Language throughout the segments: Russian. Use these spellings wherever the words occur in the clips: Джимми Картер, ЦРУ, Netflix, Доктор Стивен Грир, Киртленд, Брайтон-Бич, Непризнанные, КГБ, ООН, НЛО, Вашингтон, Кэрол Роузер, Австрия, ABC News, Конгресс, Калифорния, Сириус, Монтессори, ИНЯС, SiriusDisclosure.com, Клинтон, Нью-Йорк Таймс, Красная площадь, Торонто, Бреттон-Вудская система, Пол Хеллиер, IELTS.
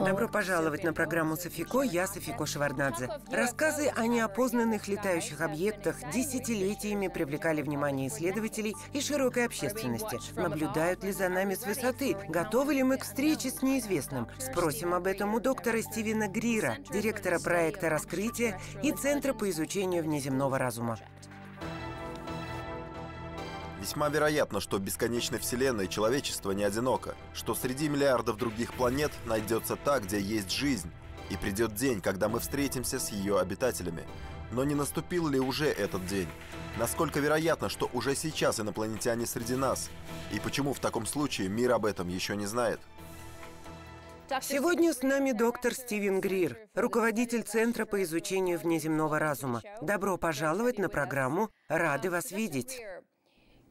Добро пожаловать на программу «Софико». Я Софико Шеварднадзе. Рассказы о неопознанных летающих объектах десятилетиями привлекали внимание исследователей и широкой общественности. Наблюдают ли за нами с высоты? Готовы ли мы к встрече с неизвестным? Спросим об этом у доктора Стивена Грира, директора проекта «Раскрытие» и Центра по изучению внеземного разума. Весьма вероятно, что в бесконечной Вселенной человечество не одиноко, что среди миллиардов других планет найдется та, где есть жизнь, и придет день, когда мы встретимся с ее обитателями. Но не наступил ли уже этот день? Насколько вероятно, что уже сейчас инопланетяне среди нас? И почему в таком случае мир об этом еще не знает? Сегодня с нами доктор Стивен Грир, руководитель Центра по изучению внеземного разума. Добро пожаловать на программу «Рады вас видеть».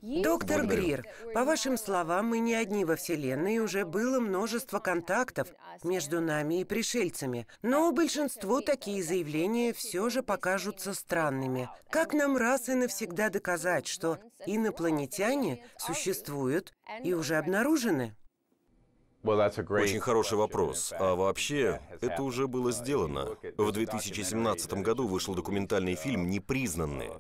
Доктор Грир, по вашим словам, мы не одни во Вселенной, и уже было множество контактов между нами и пришельцами. Но большинству такие заявления все же покажутся странными. Как нам раз и навсегда доказать, что инопланетяне существуют и уже обнаружены? Очень хороший вопрос. А вообще, это уже было сделано. В 2017 году вышел документальный фильм «Непризнанные».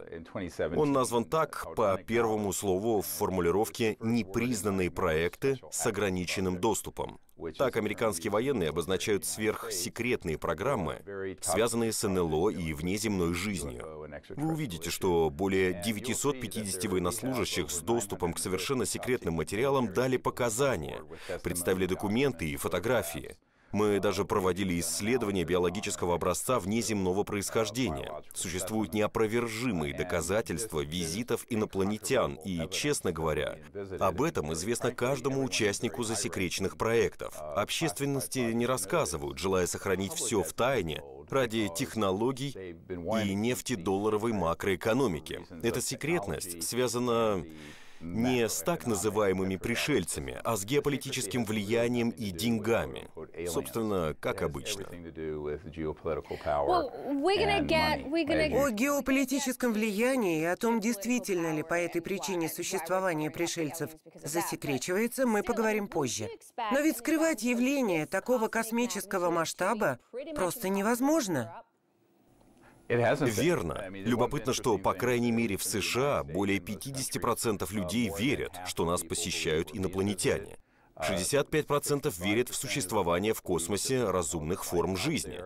Он назван так по первому слову в формулировке «непризнанные проекты с ограниченным доступом». Так американские военные обозначают сверхсекретные программы, связанные с НЛО и внеземной жизнью. Вы увидите, что более 950 военнослужащих с доступом к совершенно секретным материалам дали показания, представили документы и фотографии. Мы даже проводили исследования биологического образца внеземного происхождения. Существуют неопровержимые доказательства визитов инопланетян, и, честно говоря, об этом известно каждому участнику засекреченных проектов. Общественности не рассказывают, желая сохранить все в тайне ради технологий и нефтедолларовой макроэкономики. Эта секретность связана не с так называемыми пришельцами, а с геополитическим влиянием и деньгами. Собственно, как обычно. О геополитическом влиянии и о том, действительно ли по этой причине существование пришельцев засекречивается, мы поговорим позже. Но ведь скрывать явление такого космического масштаба просто невозможно. Верно. Любопытно, что, по крайней мере, в США более 50% людей верят, что нас посещают инопланетяне. 65% верят в существование в космосе разумных форм жизни.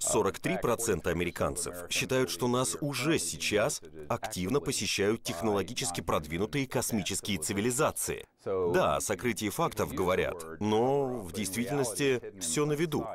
43% американцев считают, что нас уже сейчас активно посещают технологически продвинутые космические цивилизации. Да, о сокрытии фактов говорят, но в действительности все на виду.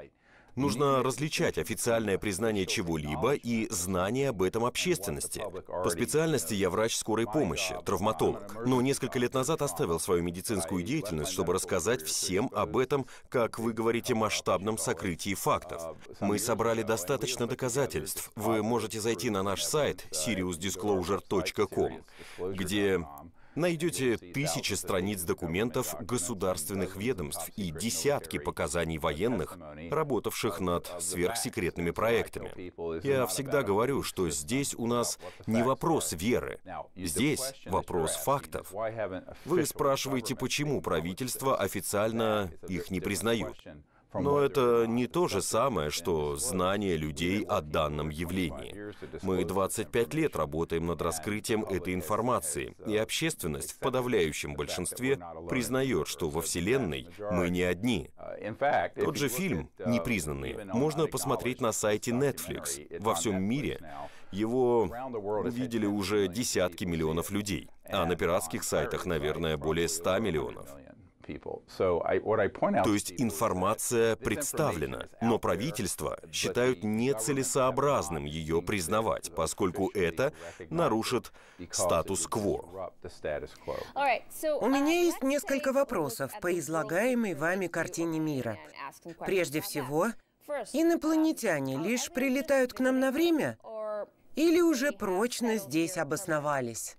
Нужно различать официальное признание чего-либо и знание об этом общественности. По специальности я врач скорой помощи, травматолог. Но несколько лет назад оставил свою медицинскую деятельность, чтобы рассказать всем об этом, как вы говорите, масштабном сокрытии фактов. Мы собрали достаточно доказательств. Вы можете зайти на наш сайт SiriusDisclosure.com, где найдете тысячи страниц документов государственных ведомств и десятки показаний военных, работавших над сверхсекретными проектами. Я всегда говорю, что здесь у нас не вопрос веры, здесь вопрос фактов. Вы спрашиваете, почему правительства официально их не признают. Но это не то же самое, что знание людей о данном явлении. Мы 25 лет работаем над раскрытием этой информации, и общественность в подавляющем большинстве признает, что во Вселенной мы не одни. Тот же фильм «Непризнанные» можно посмотреть на сайте Netflix. Во всем мире его видели уже десятки миллионов людей, а на пиратских сайтах, наверное, более 100 миллионов. То есть информация представлена, но правительства считают нецелесообразным ее признавать, поскольку это нарушит статус-кво. У меня есть несколько вопросов по излагаемой вами картине мира. Прежде всего, инопланетяне лишь прилетают к нам на время или уже прочно здесь обосновались?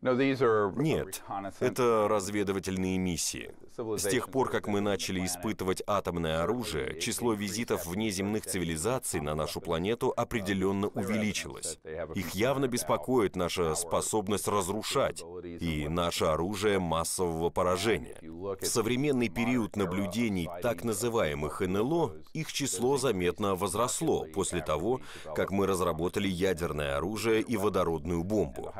Нет, это разведывательные миссии. С тех пор, как мы начали испытывать атомное оружие, число визитов внеземных цивилизаций на нашу планету определенно увеличилось. Их явно беспокоит наша способность разрушать и наше оружие массового поражения. В современный период наблюдений так называемых НЛО их число заметно возросло после того, как мы разработали ядерное оружие и водородную бомбу.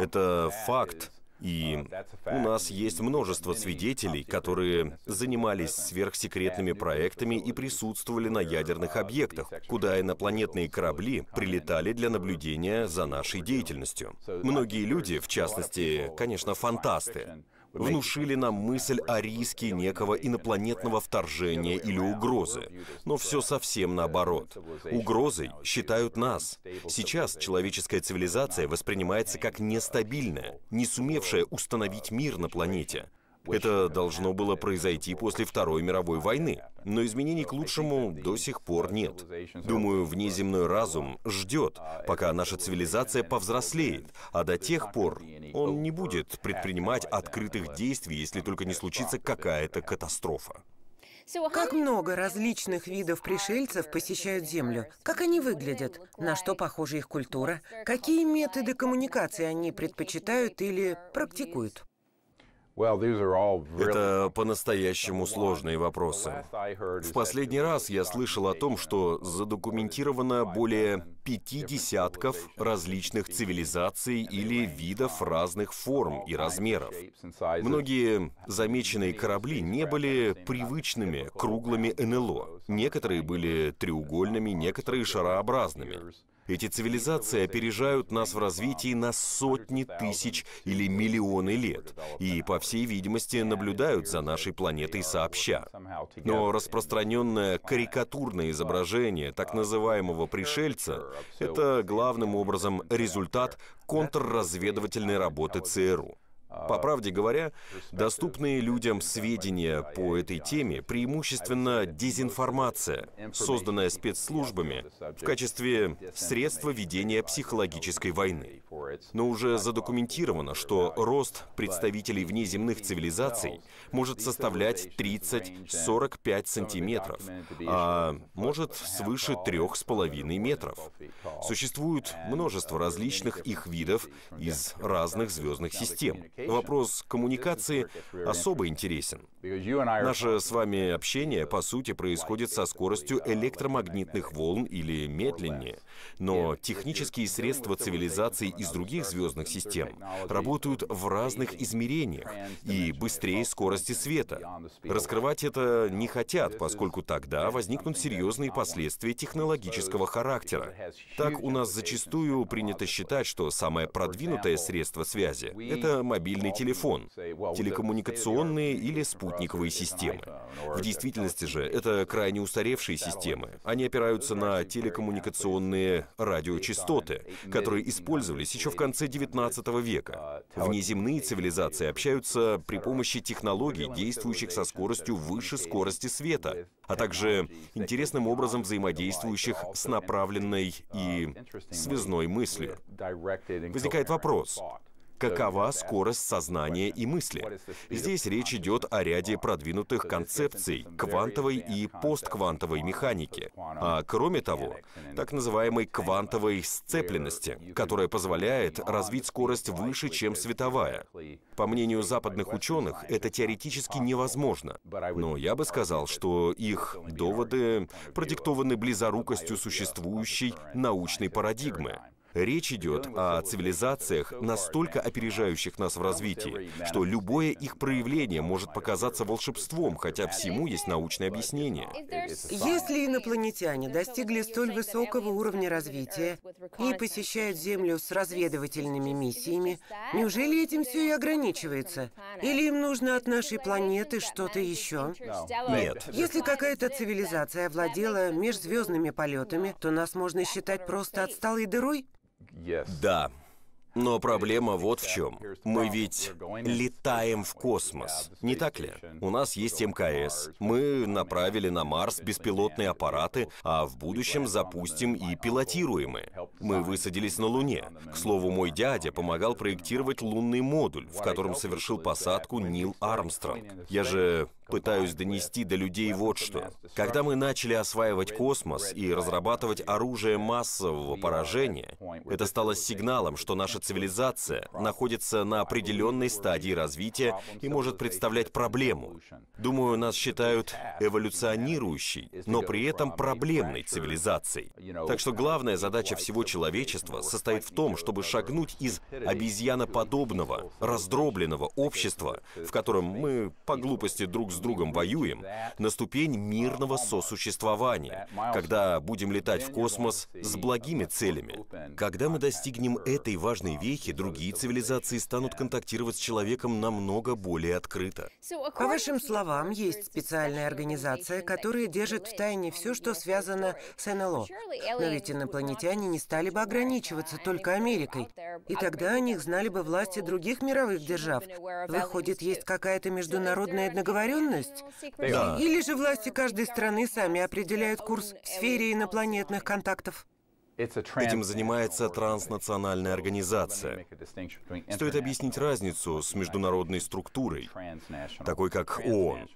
Это факт, и у нас есть множество свидетелей, которые занимались сверхсекретными проектами и присутствовали на ядерных объектах, куда инопланетные корабли прилетали для наблюдения за нашей деятельностью. Многие люди, в частности, конечно, фантасты, внушили нам мысль о риске некого инопланетного вторжения или угрозы. Но все совсем наоборот. Угрозой считают нас. Сейчас человеческая цивилизация воспринимается как нестабильная, не сумевшая установить мир на планете. Это должно было произойти после Второй мировой войны, но изменений к лучшему до сих пор нет. Думаю, внеземной разум ждет, пока наша цивилизация повзрослеет, а до тех пор он не будет предпринимать открытых действий, если только не случится какая-то катастрофа. Как много различных видов пришельцев посещают Землю? Как они выглядят? На что похожа их культура? Какие методы коммуникации они предпочитают или практикуют? Это по-настоящему сложные вопросы. В последний раз я слышал о том, что задокументировано более 50 различных цивилизаций или видов разных форм и размеров. Многие замеченные корабли не были привычными круглыми НЛО. Некоторые были треугольными, некоторые шарообразными. Эти цивилизации опережают нас в развитии на сотни тысяч или миллионы лет и, по всей видимости, наблюдают за нашей планетой сообща. Но распространенное карикатурное изображение так называемого пришельца — это главным образом результат контрразведывательной работы ЦРУ. По правде говоря, доступные людям сведения по этой теме преимущественно дезинформация, созданная спецслужбами в качестве средства ведения психологической войны. Но уже задокументировано, что рост представителей внеземных цивилизаций может составлять 30-45 сантиметров, а может свыше 3,5 метров. Существует множество различных их видов из разных звездных систем. Вопрос коммуникации особо интересен. Наше с вами общение, по сути, происходит со скоростью электромагнитных волн или медленнее. Но технические средства цивилизаций из других звездных систем работают в разных измерениях и быстрее скорости света. Раскрывать это не хотят, поскольку тогда возникнут серьезные последствия технологического характера. Так у нас зачастую принято считать, что самое продвинутое средство связи — это мобильный телефон, телекоммуникационные или спутниковые системы. В действительности же это крайне устаревшие системы. Они опираются на телекоммуникационные радиочастоты, которые использовались еще в конце 19 века. Внеземные цивилизации общаются при помощи технологий, действующих со скоростью выше скорости света, а также интересным образом взаимодействующих с направленной и связной мыслью. Возникает вопрос. Какова скорость сознания и мысли? Здесь речь идет о ряде продвинутых концепций квантовой и постквантовой механики, а кроме того, так называемой квантовой сцепленности, которая позволяет развить скорость выше, чем световая. По мнению западных ученых, это теоретически невозможно, но я бы сказал, что их доводы продиктованы близорукостью существующей научной парадигмы. Речь идет о цивилизациях, настолько опережающих нас в развитии, что любое их проявление может показаться волшебством, хотя всему есть научное объяснение. Если инопланетяне достигли столь высокого уровня развития и посещают Землю с разведывательными миссиями, неужели этим все и ограничивается? Или им нужно от нашей планеты что-то еще? Нет. Если какая-то цивилизация овладела межзвездными полетами, то нас можно считать просто отсталой дырой? Да. Но проблема вот в чем. Мы ведь летаем в космос, не так ли? У нас есть МКС. Мы направили на Марс беспилотные аппараты, а в будущем запустим и пилотируемые. Мы высадились на Луне. К слову, мой дядя помогал проектировать лунный модуль, в котором совершил посадку Нил Армстронг. Я же пытаюсь донести до людей вот что. Когда мы начали осваивать космос и разрабатывать оружие массового поражения, это стало сигналом, что наша цивилизация находится на определенной стадии развития и может представлять проблему. Думаю, нас считают эволюционирующей, но при этом проблемной цивилизацией. Так что главная задача всего человечества состоит в том, чтобы шагнуть из обезьяноподобного, раздробленного общества, в котором мы по глупости друг с другом воюем, на ступень мирного сосуществования, когда будем летать в космос с благими целями. Когда мы достигнем этой важной вехи, другие цивилизации станут контактировать с человеком намного более открыто. По вашим словам, есть специальная организация, которая держит в тайне все, что связано с НЛО. Но ведь инопланетяне не стали бы ограничиваться только Америкой, и тогда о них знали бы власти других мировых держав. Выходит, есть какая-то международная договоренность? Да. Или же власти каждой страны сами определяют курс в сфере инопланетных контактов? Этим занимается транснациональная организация. Стоит объяснить разницу с международной структурой, такой как ООН.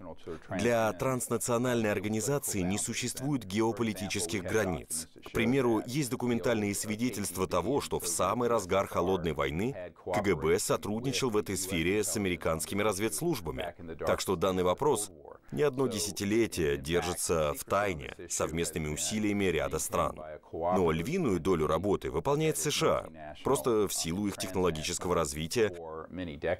Для транснациональной организации не существует геополитических границ. К примеру, есть документальные свидетельства того, что в самый разгар холодной войны КГБ сотрудничал в этой сфере с американскими разведслужбами. Так что данный вопрос не одно десятилетие держится в тайне совместными усилиями ряда стран. Но львиную долю работы выполняет США, просто в силу их технологического развития,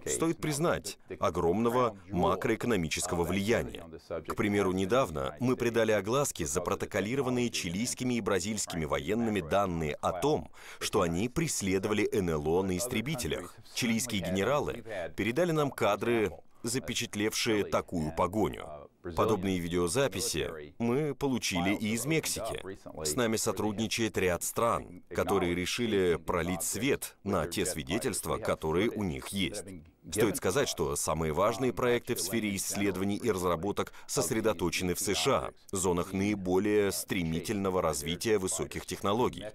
стоит признать, огромного макроэкономического влияния. К примеру, недавно мы придали огласке запротоколированные чилийскими и бразильскими военными данные о том, что они преследовали НЛО на истребителях. Чилийские генералы передали нам кадры, запечатлевшие такую погоню. Подобные видеозаписи мы получили и из Мексики. С нами сотрудничает ряд стран, которые решили пролить свет на те свидетельства, которые у них есть. Стоит сказать, что самые важные проекты в сфере исследований и разработок сосредоточены в США, зонах наиболее стремительного развития высоких технологий.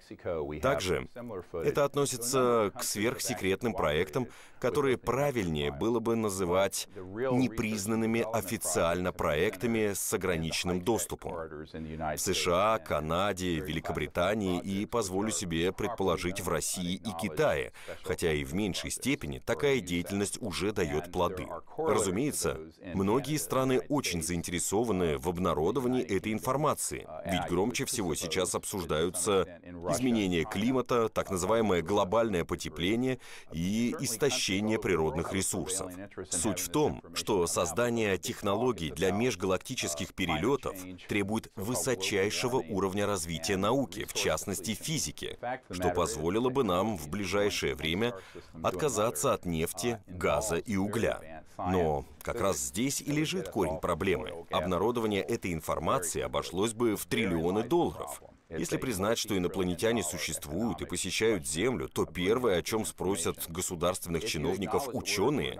Также это относится к сверхсекретным проектам, которые правильнее было бы называть непризнанными официально проектами с ограниченным доступом. В США, Канаде, Великобритании и, позволю себе предположить, в России и Китае, хотя и в меньшей степени такая деятельность уже дает плоды. Разумеется, многие страны очень заинтересованы в обнародовании этой информации, ведь громче всего сейчас обсуждаются изменения климата, так называемое глобальное потепление и истощение природных ресурсов. Суть в том, что создание технологий для межгалактических перелетов требует высочайшего уровня развития науки, в частности физики, что позволило бы нам в ближайшее время отказаться от нефти, газа и угля. Но как раз здесь и лежит корень проблемы. Обнародование этой информации обошлось бы в триллионы долларов. Если признать, что инопланетяне существуют и посещают Землю, то первое, о чем спросят государственных чиновников ученые,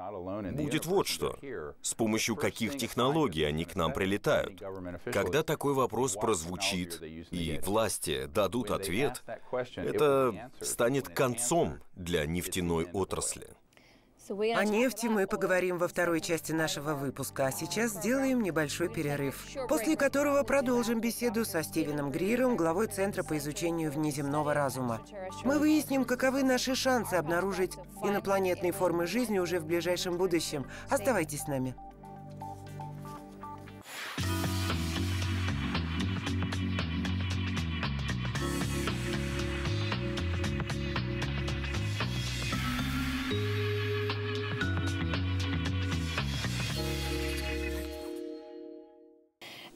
будет вот что. С помощью каких технологий они к нам прилетают? Когда такой вопрос прозвучит, и власти дадут ответ, это станет концом для нефтяной отрасли. О нефти мы поговорим во второй части нашего выпуска, а сейчас сделаем небольшой перерыв, после которого продолжим беседу со Стивеном Гриром, главой Центра по изучению внеземного разума. Мы выясним, каковы наши шансы обнаружить инопланетные формы жизни уже в ближайшем будущем. Оставайтесь с нами.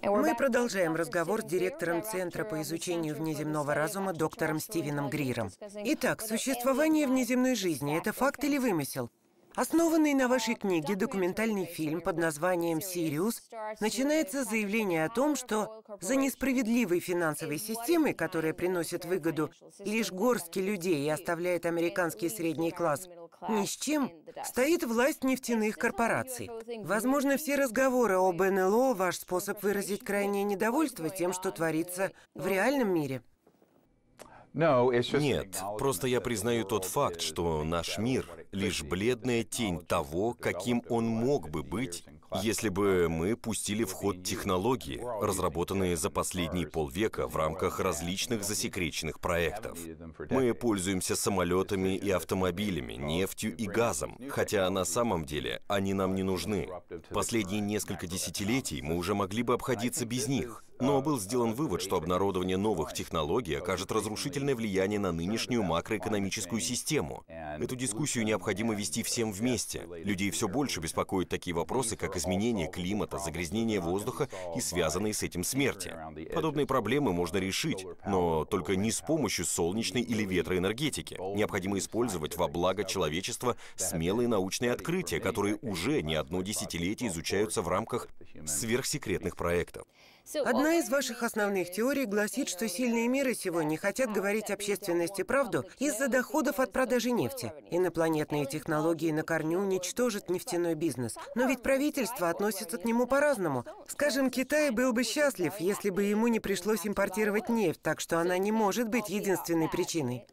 Мы продолжаем разговор с директором Центра по изучению внеземного разума доктором Стивеном Гриром. Итак, существование внеземной жизни – это факт или вымысел? Основанный на вашей книге документальный фильм под названием «Сириус» начинается с заявления о том, что за несправедливой финансовой системой, которая приносит выгоду лишь горстке людей и оставляет американский средний класс ни с чем, стоит власть нефтяных корпораций. Возможно, все разговоры об НЛО – ваш способ выразить крайнее недовольство тем, что творится в реальном мире. Нет, просто я признаю тот факт, что наш мир — лишь бледная тень того, каким он мог бы быть, если бы мы пустили в ход технологии, разработанные за последние полвека в рамках различных засекреченных проектов. Мы пользуемся самолетами и автомобилями, нефтью и газом, хотя на самом деле они нам не нужны. Последние несколько десятилетий мы уже могли бы обходиться без них. Но был сделан вывод, что обнародование новых технологий окажет разрушительное влияние на нынешнюю макроэкономическую систему. Эту дискуссию необходимо вести всем вместе. Людей все больше беспокоят такие вопросы, как изменение климата, загрязнение воздуха и связанные с этим смерти. Подобные проблемы можно решить, но только не с помощью солнечной или ветроэнергетики. Необходимо использовать во благо человечества смелые научные открытия, которые уже не одно десятилетие изучаются в рамках сверхсекретных проектов. Одна из ваших основных теорий гласит, что сильные миры сегодня хотят говорить общественности правду из-за доходов от продажи нефти. Инопланетные технологии на корню уничтожат нефтяной бизнес. Но ведь правительство относится к нему по-разному. Скажем, Китай был бы счастлив, если бы ему не пришлось импортировать нефть, так что она не может быть единственной причиной.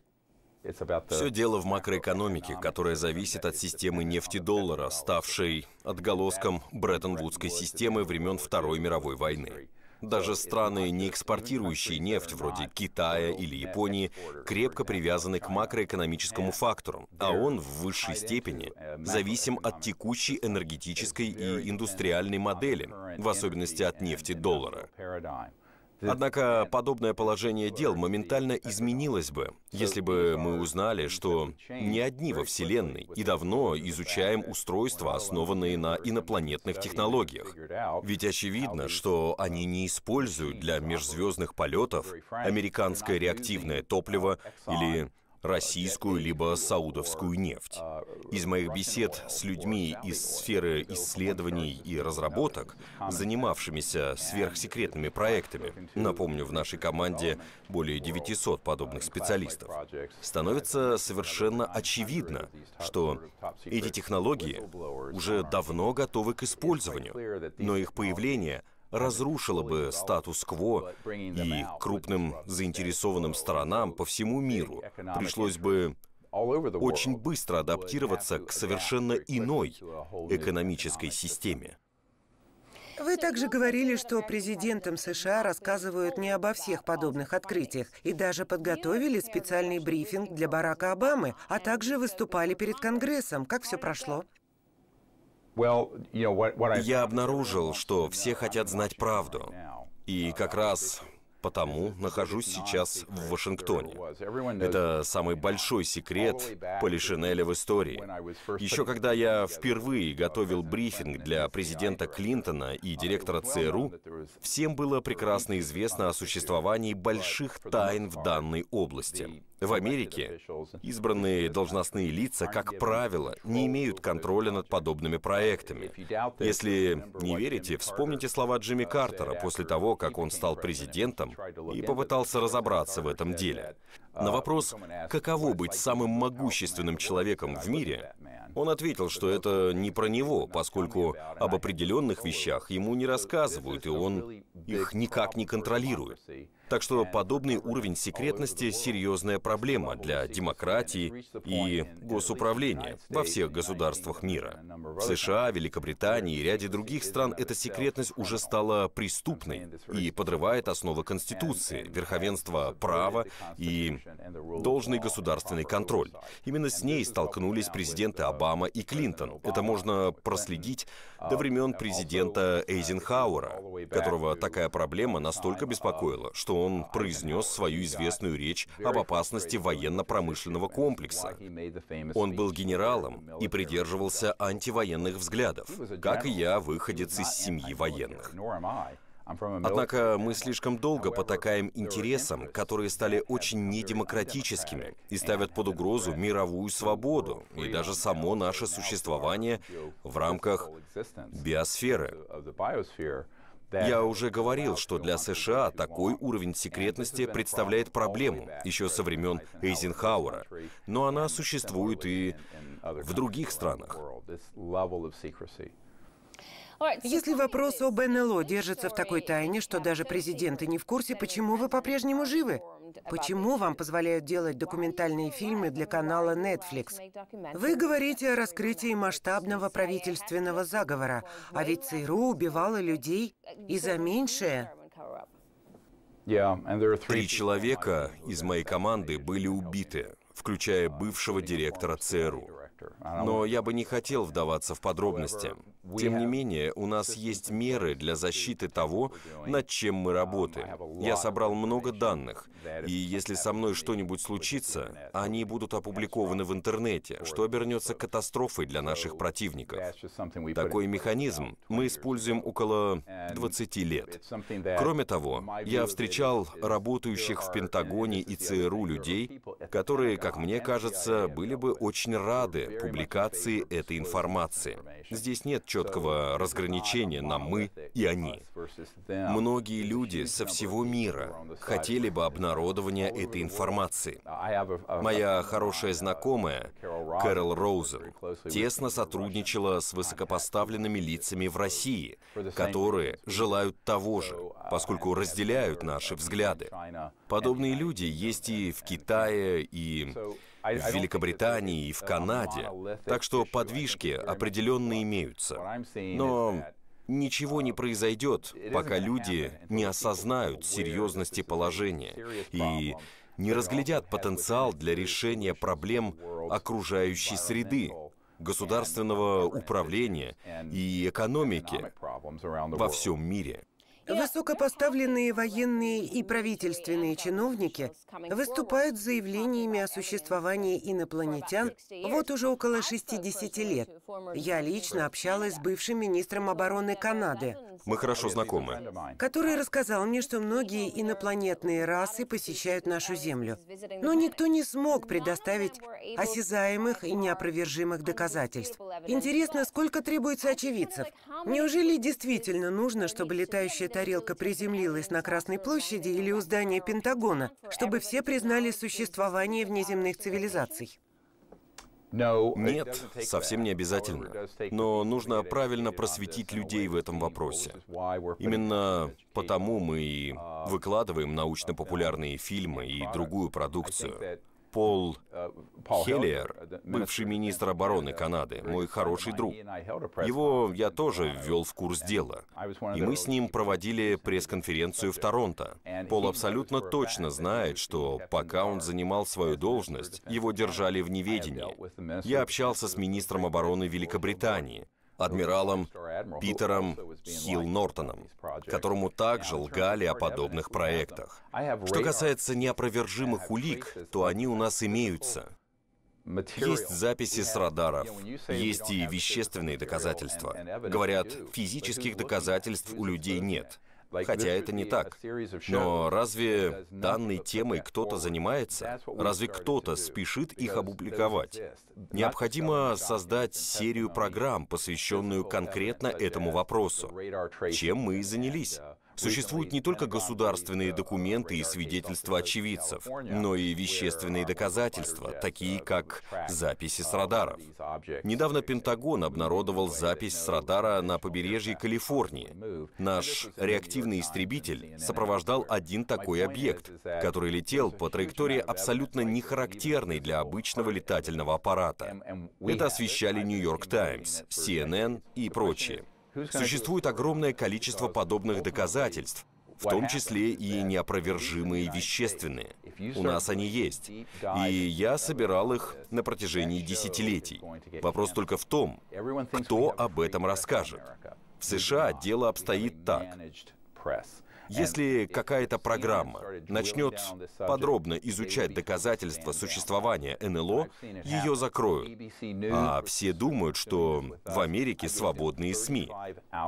Все дело в макроэкономике, которая зависит от системы нефти-доллара, ставшей отголоском Бреттон-Вудской системы времен Второй мировой войны. Даже страны, не экспортирующие нефть, вроде Китая или Японии, крепко привязаны к макроэкономическому фактору, а он в высшей степени зависим от текущей энергетической и индустриальной модели, в особенности от нефти-доллара. Однако подобное положение дел моментально изменилось бы, если бы мы узнали, что не одни во Вселенной и давно изучаем устройства, основанные на инопланетных технологиях. Ведь очевидно, что они не используют для межзвездных полетов американское реактивное топливо или российскую либо саудовскую нефть. Из моих бесед с людьми из сферы исследований и разработок, занимавшимися сверхсекретными проектами, напомню, в нашей команде более 900 подобных специалистов, становится совершенно очевидно, что эти технологии уже давно готовы к использованию, но их появление — разрушило бы статус-кво, и крупным заинтересованным сторонам по всему миру пришлось бы очень быстро адаптироваться к совершенно иной экономической системе. Вы также говорили, что президентам США рассказывают не обо всех подобных открытиях, и даже подготовили специальный брифинг для Барака Обамы, а также выступали перед Конгрессом. Как все прошло? Я обнаружил, что все хотят знать правду, и как раз потому нахожусь сейчас в Вашингтоне. Это самый большой секрет полишинеля в истории. Еще когда я впервые готовил брифинг для президента Клинтона и директора ЦРУ, всем было прекрасно известно о существовании больших тайн в данной области. В Америке избранные должностные лица, как правило, не имеют контроля над подобными проектами. Если не верите, вспомните слова Джимми Картера после того, как он стал президентом и попытался разобраться в этом деле. На вопрос, каково быть самым могущественным человеком в мире, он ответил, что это не про него, поскольку об определенных вещах ему не рассказывают, и он их никак не контролирует. Так что подобный уровень секретности — серьезная проблема для демократии и госуправления во всех государствах мира. В США, Великобритании и ряде других стран эта секретность уже стала преступной и подрывает основы Конституции, верховенство права и должный государственный контроль. Именно с ней столкнулись президенты Обама и Клинтон. Это можно проследить до времен президента Эйзенхауэра, которого такая проблема настолько беспокоила, что он произнес свою известную речь об опасности военно-промышленного комплекса. Он был генералом и придерживался антивоенных взглядов, как и я, выходец из семьи военных. Однако мы слишком долго потакаем интересам, которые стали очень недемократическими и ставят под угрозу мировую свободу и даже само наше существование в рамках биосферы. Я уже говорил, что для США такой уровень секретности представляет проблему еще со времен Эйзенхауэра, но она существует и в других странах. Если вопрос об НЛО держится в такой тайне, что даже президенты не в курсе, почему вы по-прежнему живы? Почему вам позволяют делать документальные фильмы для канала Netflix? Вы говорите о раскрытии масштабного правительственного заговора, а ведь ЦРУ убивало людей и за меньшее. 3 человека из моей команды были убиты, включая бывшего директора ЦРУ. Но я бы не хотел вдаваться в подробности. Тем не менее, у нас есть меры для защиты того, над чем мы работаем. Я собрал много данных, и если со мной что-нибудь случится, они будут опубликованы в интернете, что обернется катастрофой для наших противников. Такой механизм мы используем около 20 лет. Кроме того, я встречал работающих в Пентагоне и ЦРУ людей, которые, как мне кажется, были бы очень рады публикации этой информации. Здесь нет четкого разграничения на «мы» и «они». Многие люди со всего мира хотели бы обнародования этой информации. Моя хорошая знакомая, Кэрол Роузер, тесно сотрудничала с высокопоставленными лицами в России, которые желают того же, поскольку разделяют наши взгляды. Подобные люди есть и в Китае, и в Великобритании, и в Канаде. Так что подвижки определенно имеются. Но ничего не произойдет, пока люди не осознают серьезности положения и не разглядят потенциал для решения проблем окружающей среды, государственного управления и экономики во всем мире. Высокопоставленные военные и правительственные чиновники выступают с заявлениями о существовании инопланетян вот уже около 60 лет. Я лично общалась с бывшим министром обороны Канады. Мы хорошо знакомы. Который рассказал мне, что многие инопланетные расы посещают нашу Землю. Но никто не смог предоставить осязаемых и неопровержимых доказательств. Интересно, сколько требуется очевидцев? Неужели действительно нужно, чтобы летающая тарелка приземлилась на Красной площади или у здания Пентагона, чтобы все признали существование внеземных цивилизаций? Нет, совсем не обязательно. Но нужно правильно просветить людей в этом вопросе. Именно потому мы и выкладываем научно-популярные фильмы и другую продукцию. Пол Хеллиер, бывший министр обороны Канады, мой хороший друг. Его я тоже ввел в курс дела. И мы с ним проводили пресс-конференцию в Торонто. Пол абсолютно точно знает, что пока он занимал свою должность, его держали в неведении. Я общался с министром обороны Великобритании, адмиралом Питером Хилл-Нортоном, которому также лгали о подобных проектах. Что касается неопровержимых улик, то они у нас имеются. Есть записи с радаров, есть и вещественные доказательства. Говорят, физических доказательств у людей нет. Хотя это не так. Но разве данной темой кто-то занимается? Разве кто-то спешит их опубликовать? Необходимо создать серию программ, посвященную конкретно этому вопросу. Чем мы и занялись. Существуют не только государственные документы и свидетельства очевидцев, но и вещественные доказательства, такие как записи с радаров. Недавно Пентагон обнародовал запись с радара на побережье Калифорнии. Наш реактивный истребитель сопровождал один такой объект, который летел по траектории абсолютно нехарактерной для обычного летательного аппарата. Это освещали Нью-Йорк Таймс, CNN и прочие. Существует огромное количество подобных доказательств, в том числе и неопровержимые вещественные. У нас они есть, и я собирал их на протяжении десятилетий. Вопрос только в том, кто об этом расскажет. В США дело обстоит так. Если какая-то программа начнет подробно изучать доказательства существования НЛО, ее закроют. А все думают, что в Америке свободные СМИ.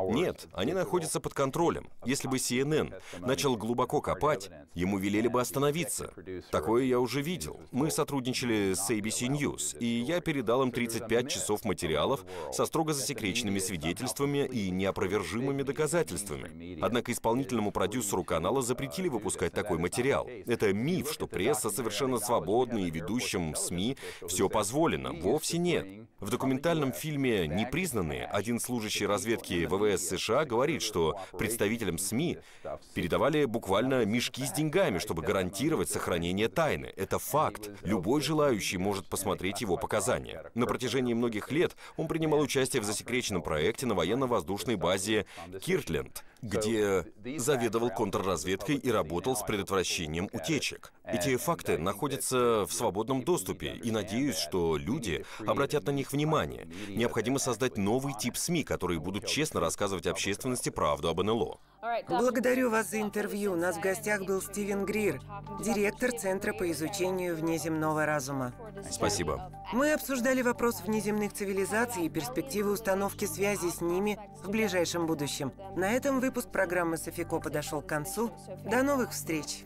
Нет, они находятся под контролем. Если бы CNN начал глубоко копать, ему велели бы остановиться. Такое я уже видел. Мы сотрудничали с ABC News, и я передал им 35 часов материалов со строго засекреченными свидетельствами и неопровержимыми доказательствами. Однако исполнительному продюсеру продюсеру канала запретили выпускать такой материал. Это миф, что пресса совершенно свободна и ведущим СМИ все позволено. Вовсе нет. В документальном фильме «Непризнанные» один служащий разведки ВВС США говорит, что представителям СМИ передавали буквально мешки с деньгами, чтобы гарантировать сохранение тайны. Это факт. Любой желающий может посмотреть его показания. На протяжении многих лет он принимал участие в засекреченном проекте на военно-воздушной базе «Киртленд», где заведовал контрразведкой и работал с предотвращением утечек. Эти факты находятся в свободном доступе, и надеюсь, что люди обратят на них внимание. Необходимо создать новый тип СМИ, которые будут честно рассказывать общественности правду об НЛО. Благодарю вас за интервью. У нас в гостях был Стивен Грир, директор Центра по изучению внеземного разума. Спасибо. Мы обсуждали вопрос внеземных цивилизаций и перспективы установки связи с ними в ближайшем будущем. На этом выпуск программы «Софико» подошел к концу. До новых встреч!